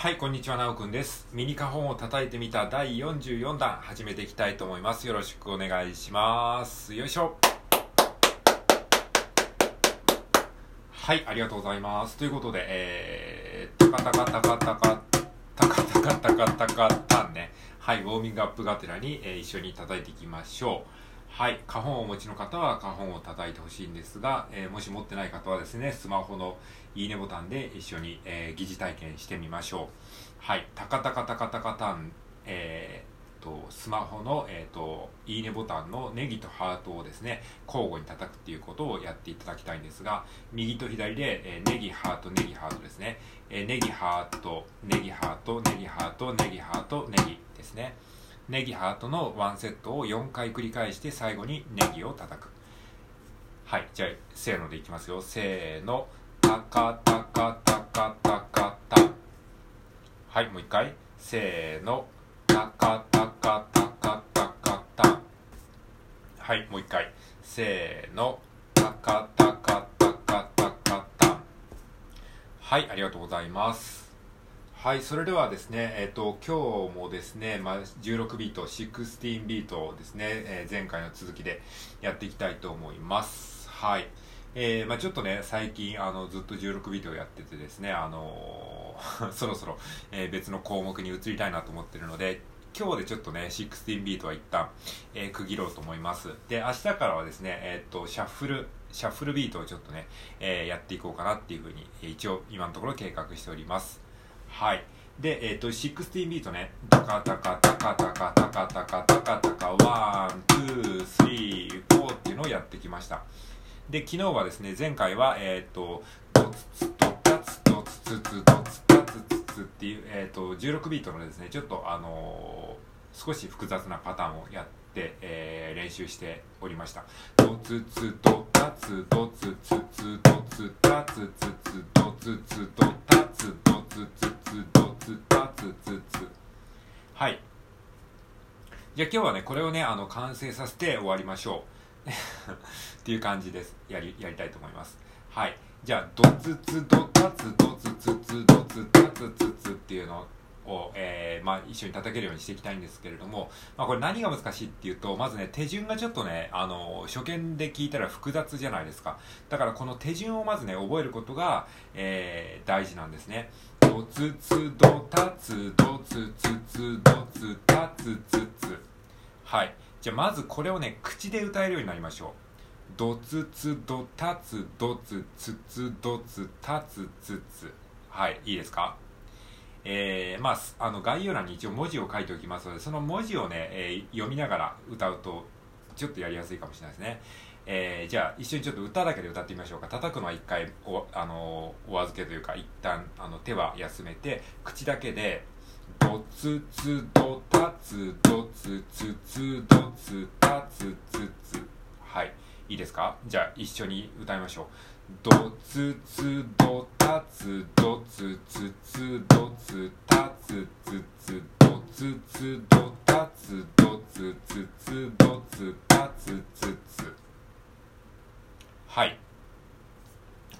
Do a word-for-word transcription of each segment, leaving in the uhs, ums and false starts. はい、こんにちは、なおくんです。ミニ花本を叩いてみただいよんじゅうよんだん、始めていきたいと思います。よろしくお願いします。よいしょ。はい、ありがとうございます。ということで、えー、タカタカタカタカタカタカタカタカタンね、はい、ウォーミングアップがてらに、えー、一緒に叩いていきましょう。はい、花本をお持ちの方は花本を叩いてほしいんですが、えー、もし持ってない方はですね、スマホのいいねボタンで一緒に、えー、疑似体験してみましょう。はい、タカタカタカタカタン、えー、とスマホの、えー、といいねボタンのネギとハートをですね、交互に叩くっていうことをやっていただきたいんですが、右と左で、えー、ネギハートネギハートですね、えー、ネギハートネギハートネギハートネギハートネギですね。ネギハートのワンセットをよんかい繰り返して、最後にネギを叩く。はい、じゃあせーのでいきますよ。せーの、タカタカタカタカタン。はい、もう一回、せーの、タカタカタカタカタン。はい、もう一回、せーの、タカタカタカタカタン。はい、ありがとうございます。はい、それではですね、えーと、今日もですね、まあ、じゅうろくビート、じゅうろくビートをですね、えー、前回の続きでやっていきたいと思います。はい、えーまあ、ちょっとね、最近あのずっとじゅうろくビートをやっててですね、あのー、そろそろ、えー、別の項目に移りたいなと思ってるので、今日でちょっとね、じゅうろくビートは一旦、えー、区切ろうと思います。で、明日からはですね、えーと、シャッフル、シャッフルビートをちょっとね、えー、やっていこうかなっていうふうに、一応今のところ計画しております。はい。で、えっと、じゅうろくビートね。タカタカタカタカタカタカタカタカ、ワン、ツー、スリー、フォーっていうのをやってきました。で、昨日はですね、前回は、えっと、ドツツ、ドタツ、ドツツツ、ドツタツツツっていう、えっと、じゅうろくビートのですね、ちょっと、あのー、少し複雑なパターンをやって、えー、練習しておりました。ドツツ、ドタツ、ドツツツ、ドツタツツツ、ドツツ、ドタツ、ドツツ、ドツタツツツ。はい。じゃあ今日はね、これをね、あの完成させて終わりましょうっていう感じです。やりやりたいと思います。はい。じゃあドツツドタツドツツツドツタツツツっていうのを、えー、まあ一緒に叩けるようにしていきたいんですけれども、まあこれ何が難しいっていうと、まずね、手順がちょっとね、あの初見で聞いたら複雑じゃないですか。だからこの手順をまずね、覚えることが、えー、大事なんですね。ドツツドタツドツツツドツタツツツ。はい、じゃあまずこれをね、口で歌えるようになりましょう。ドツツドタツドツツツドツタツツツ。はい、いいですか。えー、まあ、あの概要欄に一応文字を書いておきますので、その文字をね、えー、読みながら歌うとちょっとやりやすいかもしれないですね。えー、じゃあ一緒にちょっと歌だけで歌ってみましょうか。叩くのは一回 お,、あのー、お預けというか、一旦あの手は休めて、口だけでドツツドタツドツツツドツタツツツ。はい、いいですか。じゃあ一緒に歌いましょう。ドツツドタツドツツツドツタツツツドツツドタツドツツツドツタツツツ。はい。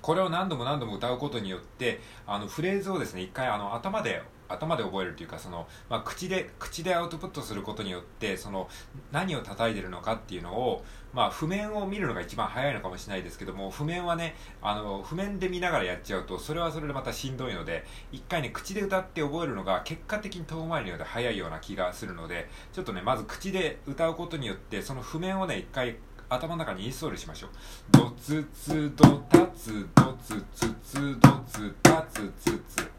これを何度も何度も歌うことによって、あのフレーズをですね、一回あの頭で頭で覚えるというか、その、まあ、口で口でアウトプットすることによって、その何を叩いてるのかっていうのを、まあ、譜面を見るのが一番早いのかもしれないですけども、譜面はね、あの譜面で見ながらやっちゃうと、それはそれでまたしんどいので、一回ね、口で歌って覚えるのが結果的に遠回りのようで早いような気がするので、ちょっとね、まず口で歌うことによって、その譜面をね、一回頭の中にインストールしましょう。ドツツドタツドツツツドツタツツツ。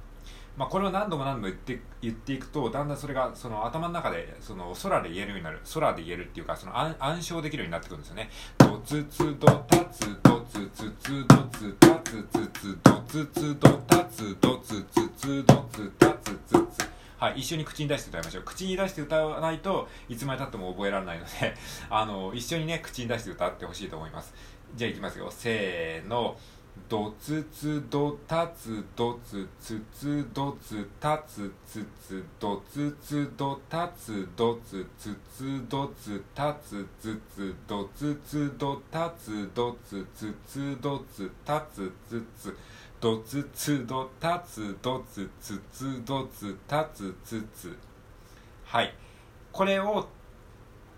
まあ、これを何度も何度も言って、言っていくと、だんだんそれがその頭の中で、その空で言えるようになる、空で言えるっていうか、その暗、暗唱できるようになってくるんですよね。ドツツドタツドツツツドツタツツツドツツドタツドツツツドツタツツツ。はい、一緒に口に出して歌いましょう。口に出して歌わないといつまで経っても覚えられないのであの一緒にね、口に出して歌ってほしいと思います。じゃあいきますよ。せーの。ドツツドタツドツツツドツタツツツドツツドタツドツツツドツタツツツドツツドタツドツツツドツタツツツ。どつつどたつどつつつどつたつつつ、はい、これを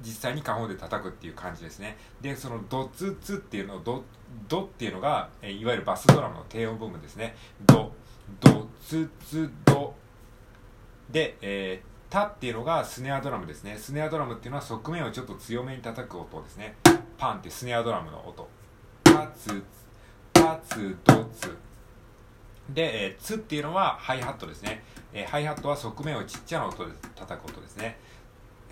実際にカホンで叩くっていう感じですね。で、そのドツツっていうのを ド, ドっていうのがいわゆるバスドラムの低音部分ですね。ドドツツドで、えー、タっていうのがスネアドラムですね。スネアドラムっていうのは側面をちょっと強めに叩く音ですね。パンってスネアドラムの音。タツタツドツで、えー、ツっていうのはハイハットですね、えー、ハイハットは側面をちっちゃな音で叩く音ですね。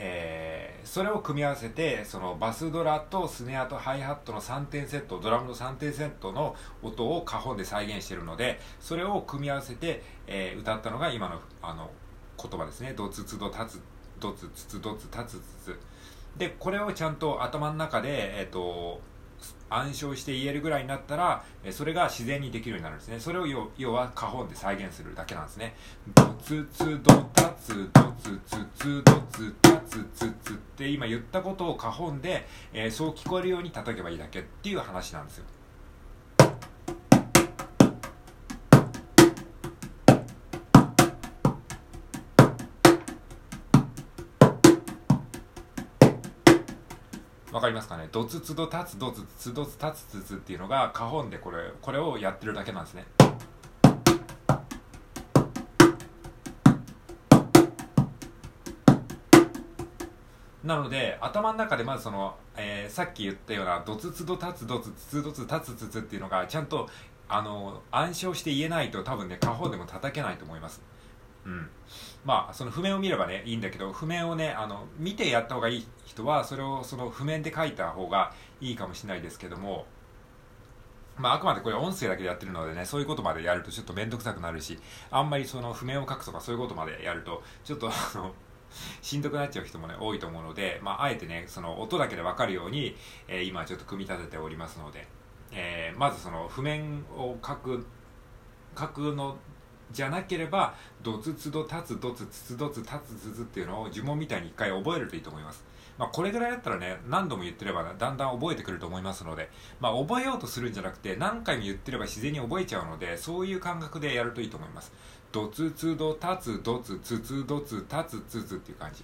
えー、それを組み合わせて、そのバスドラとスネアとハイハットのさんてんセット、ドラムのさんてんセットの音をカホンで再現しているので、それを組み合わせて、えー、歌ったのが今 の, あの言葉ですね。ドツツドタツドツツツドツタツツツで、これをちゃんと頭の中で、えー、と暗唱して言えるぐらいになったら、それが自然にできるようになるんですね。それを 要, 要はカホンで再現するだけなんですね。ドツツドタツドツツツドツタツツツって今言ったことをカホンで、えー、そう聞こえるように叩けばいいだけっていう話なんですよ。わかりますかね。ドツツドタツドツツドツタツツツっていうのがカホンでこれ、これをやってるだけなんですね。なので頭の中でまずその、えー、さっき言ったようなドツツドタツドツツドツタツツツっていうのがちゃんとあの暗唱して言えないと、多分ねカホンでも叩けないと思います。うん、まあその譜面を見ればねいいんだけど、譜面をねあの見てやった方がいい人はそれをその譜面で書いた方がいいかもしれないですけども、まああくまでこれ音声だけでやってるのでね、そういうことまでやるとちょっと面倒くさくなるし、あんまりその譜面を書くとかそういうことまでやるとちょっとあのしんどくなっちゃう人もね多いと思うので、まああえてねその音だけで分かるように、えー、今ちょっと組み立てておりますので、えー、まずその譜面を書く書くのじゃなければ、ドツツドタツドツツツドツタツツツっていうのを呪文みたいに一回覚えるといいと思います。まあこれぐらいだったらね、何度も言ってればだんだん覚えてくると思いますので、まあ覚えようとするんじゃなくて何回も言ってれば自然に覚えちゃうので、そういう感覚でやるといいと思います。ドツツドタツドツツツドツタツツツっていう感じ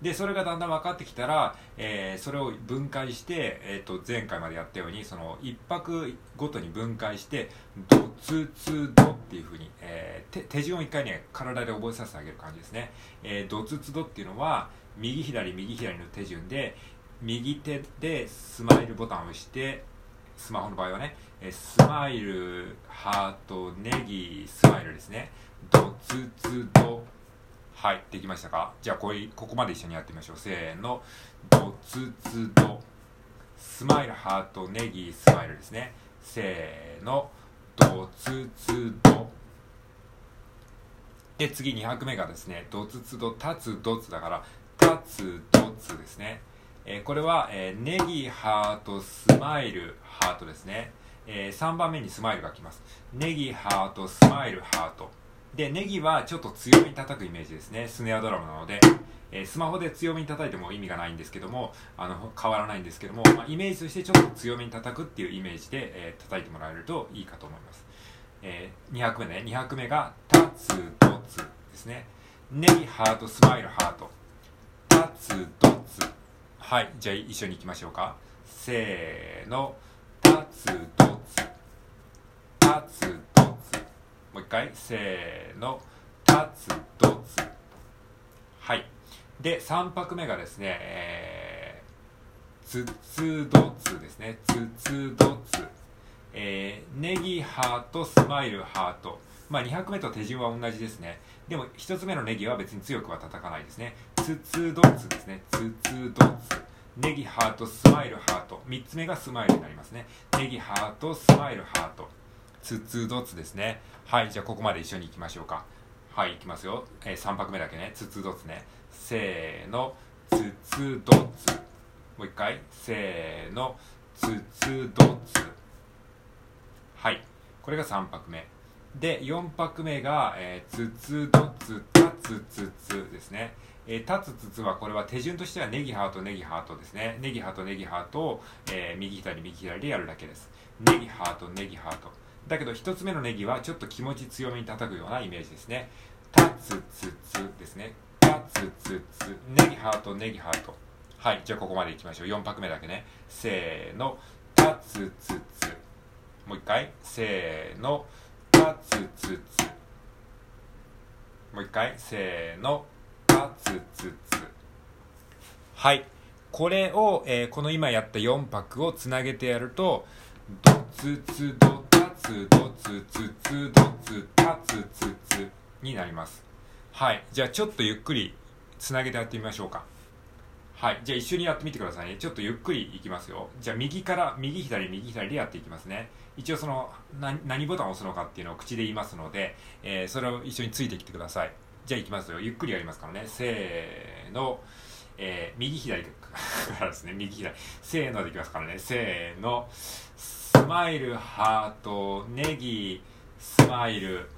で、それがだんだん分かってきたら、えー、それを分解して、えー、と前回までやったようにその一拍ごとに分解してドツツドっていう風に、えー、手, 手順を一回ね体で覚えさせてあげる感じですね、えー、ドツツドっていうのは右左右左の手順で、右手でスマイルボタンを押して、スマホの場合はね、えー、スマイルハートネギスマイルですね。ドツツド、はい、できましたか。じゃあ こ, れここまで一緒にやってみましょう。せーの、ドツツド、スマイルハートネギスマイルですね。せーの、ドツツドで、次に拍目がですね、ドツツドタツドツだからタツドツですね、えー、これは、えー、ネギハートスマイルハートですね、えー、さんばんめにスマイルがきます。ネギハートスマイルハートで、ネギはちょっと強めに叩くイメージですね。スネアドラムなので、えー、スマホで強めに叩いても意味がないんですけども、あの変わらないんですけども、まあ、イメージとしてちょっと強めに叩くっていうイメージで、えー、叩いてもらえるといいかと思います、えー、に拍目ね。に拍目がタツドツですね。ネギハートスマイルハートタツドツ、はい、じゃあ一緒にいきましょうか。せーの、タツドツタツドツ、もう一回、せーの、タツドツ、はい。で、さん拍目がですね、えー、ツツドツですね。ツツドツ、えー、ネギハートスマイルハート、まあに拍目と手順は同じですね。でもひとつめのネギは別に強くは叩かないですね。ツツドツですね。ツツドツ、ネギハートスマイルハート、みっつめがスマイルになりますね。ネギハートスマイルハート、ツツドツですね。はい、じゃあここまで一緒に行きましょうか。はい、行きますよ、えー、さん拍目だけね。ツツドツね。せーの、ツツドツ、もう一回、せーの、ツツドツ、はい、これがさん拍目で、よん拍目が、えー、ツツドツタツツツですね。えー、タツツツはこれは手順としてはネギハートネギハートですね。ネギハートネギハートを、えー、右左右左でやるだけです。ネギハートネギハート、だけどひとつめのネギはちょっと気持ち強めに叩くようなイメージですね。タツツツですね。タツツツ、ネギハート、ネギハート。はい、じゃあここまでいきましょう。よんぱくめだけね。せーの、タツツツ。もう一回、せーの、タツツツ。もう一回、せーの、タツツツ。はい、これを、えー、この今やったよんぱくをつなげてやると、ドツツドタツドツツツドツタツツツになります。はい、じゃあちょっとゆっくりつなげてやってみましょうか。はい、じゃあ一緒にやってみてくださいね。ちょっとゆっくりいきますよ。じゃあ右から右左右左でやっていきますね。一応その 何, 何ボタンを押すのかっていうのを口で言いますので、えー、それを一緒についてきてください。じゃあいきますよ。ゆっくりやりますからね。せーの、えー、右左からですね。右左せーのでいきますからね。せーの、スマイルハートネギスマイル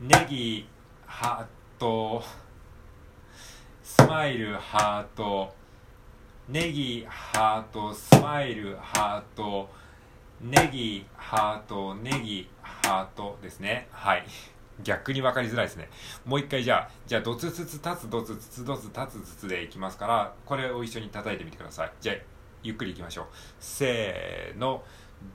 ネギハートスマイルハートネギハートスマイルハートネギハートネギハートですね。はい、逆に分かりづらいですね。もう一回じゃあ、じゃあドツツツタツドツツツドツタツツツでいきますから、これを一緒に叩いてみてください。じゃあゆっくりいきましょう。せーの、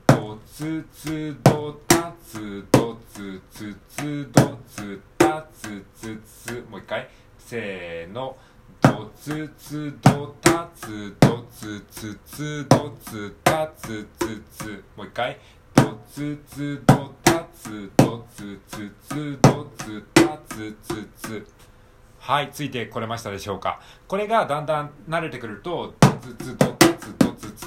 ドツツドタツドツツツドツタツツツ。もう一回。せーの、ドツツドタツドツツツドツタツツツ。もう一回。ドツツドタツドツツツドツタツツツ。はい、ついてこれましたでしょうか。これがだんだん慣れてくると、ドツツドタツドツツ